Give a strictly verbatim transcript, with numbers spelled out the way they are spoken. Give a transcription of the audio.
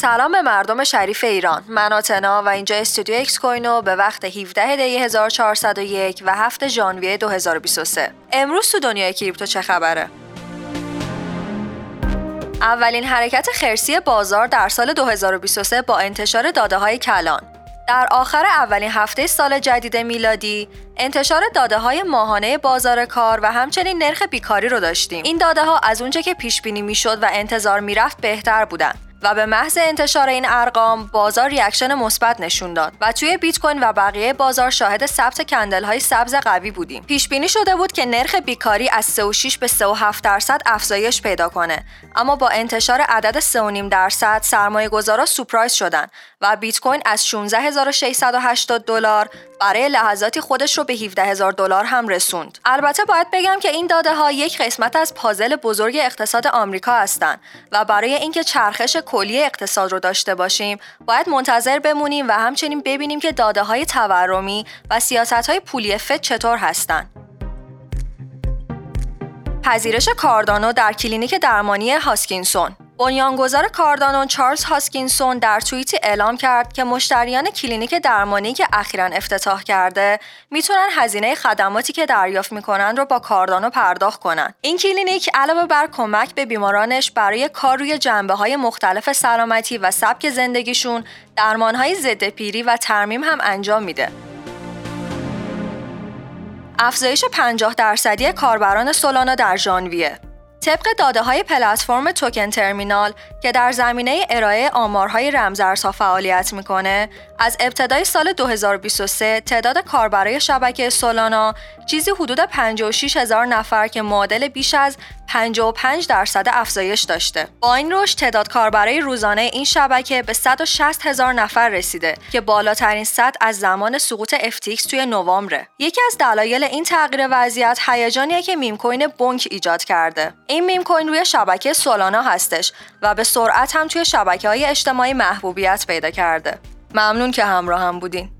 سلام به مردم شریف ایران. من آتنا و اینجا استودیو اکسکوینو به وقت هفدهم دی هزار و چهارصد و یک و هفتم ژانویه دو هزار و بیست و سه. امروز تو دنیای کریپتو چه خبره؟ اولین حرکت خرسی بازار در سال دو هزار و بیست و سه با انتشار داده‌های کلان. در آخر اولین هفته سال جدید میلادی انتشار داده‌های ماهانه بازار کار و همچنین نرخ بیکاری رو داشتیم. این داده‌ها از اونچه که پیش بینی میشد و انتظار میرفت بهتر بودن و به محض انتشار این ارقام بازار ریاکشن مثبت نشون داد و توی بیت کوین و بقیه بازار شاهد ثبت کندل‌های سبز قوی بودیم. پیش بینی شده بود که نرخ بیکاری از سه و شش به سه و هفت درصد افزایش پیدا کنه، اما با انتشار عدد سه و نه درصد سرمایه‌گذارا سورپرایز شدن و بیت کوین از شانزده هزار و ششصد و هشتاد دلار برای لحظاتی خودش رو به هفده هزار دلار هم رسوند. البته باید بگم که این داده‌ها یک قسمت از پازل بزرگ اقتصاد آمریکا هستند و برای اینکه چرخش کلی اقتصاد رو داشته باشیم، باید منتظر بمونیم و همچنین ببینیم که داده‌های تورمی و سیاست‌های پولی فد چطور هستن. پذیرش کاردانو در کلینیک درمانی هاسکینسون. بنیانگذار کاردانو چارلز هاسکینسون در توییتی اعلام کرد که مشتریان کلینیک درمانی که اخیراً افتتاح کرده میتونن هزینه خدماتی که دریافت میکنن رو با کاردانو پرداخت کنن. این کلینیک علاوه بر کمک به بیمارانش برای کار روی جنبه‌های مختلف سلامتی و سبک زندگیشون، درمان‌های ضد پیری و ترمیم هم انجام میده. افزایش پنجاه درصدی کاربران سولانا در ژانویه. طبق داده‌های پلتفرم توکن ترمینال که در زمینه ارائه آمارهای رمزارزها فعالیت می‌کنه، از ابتدای سال دو هزار و بیست و سه تعداد کاربران شبکه سولانا چیزی حدود پنجاه و شش هزار نفر که معادل بیش از پنجاه و پنج درصد افزایش داشته. با این رشد تعداد کاربران روزانه این شبکه به صد و شصت هزار نفر رسیده که بالاترین سطح از زمان سقوط اف تی ایکس توی نوامبره. یکی از دلایل این تغییر وضعیت هیجانیه که میم کوین بونک ایجاد کرده. این میم کوین روی شبکه سولانا هستش و به سرعت هم توی شبکه‌های اجتماعی محبوبیت پیدا کرده. ممنون که همراه هم بودین.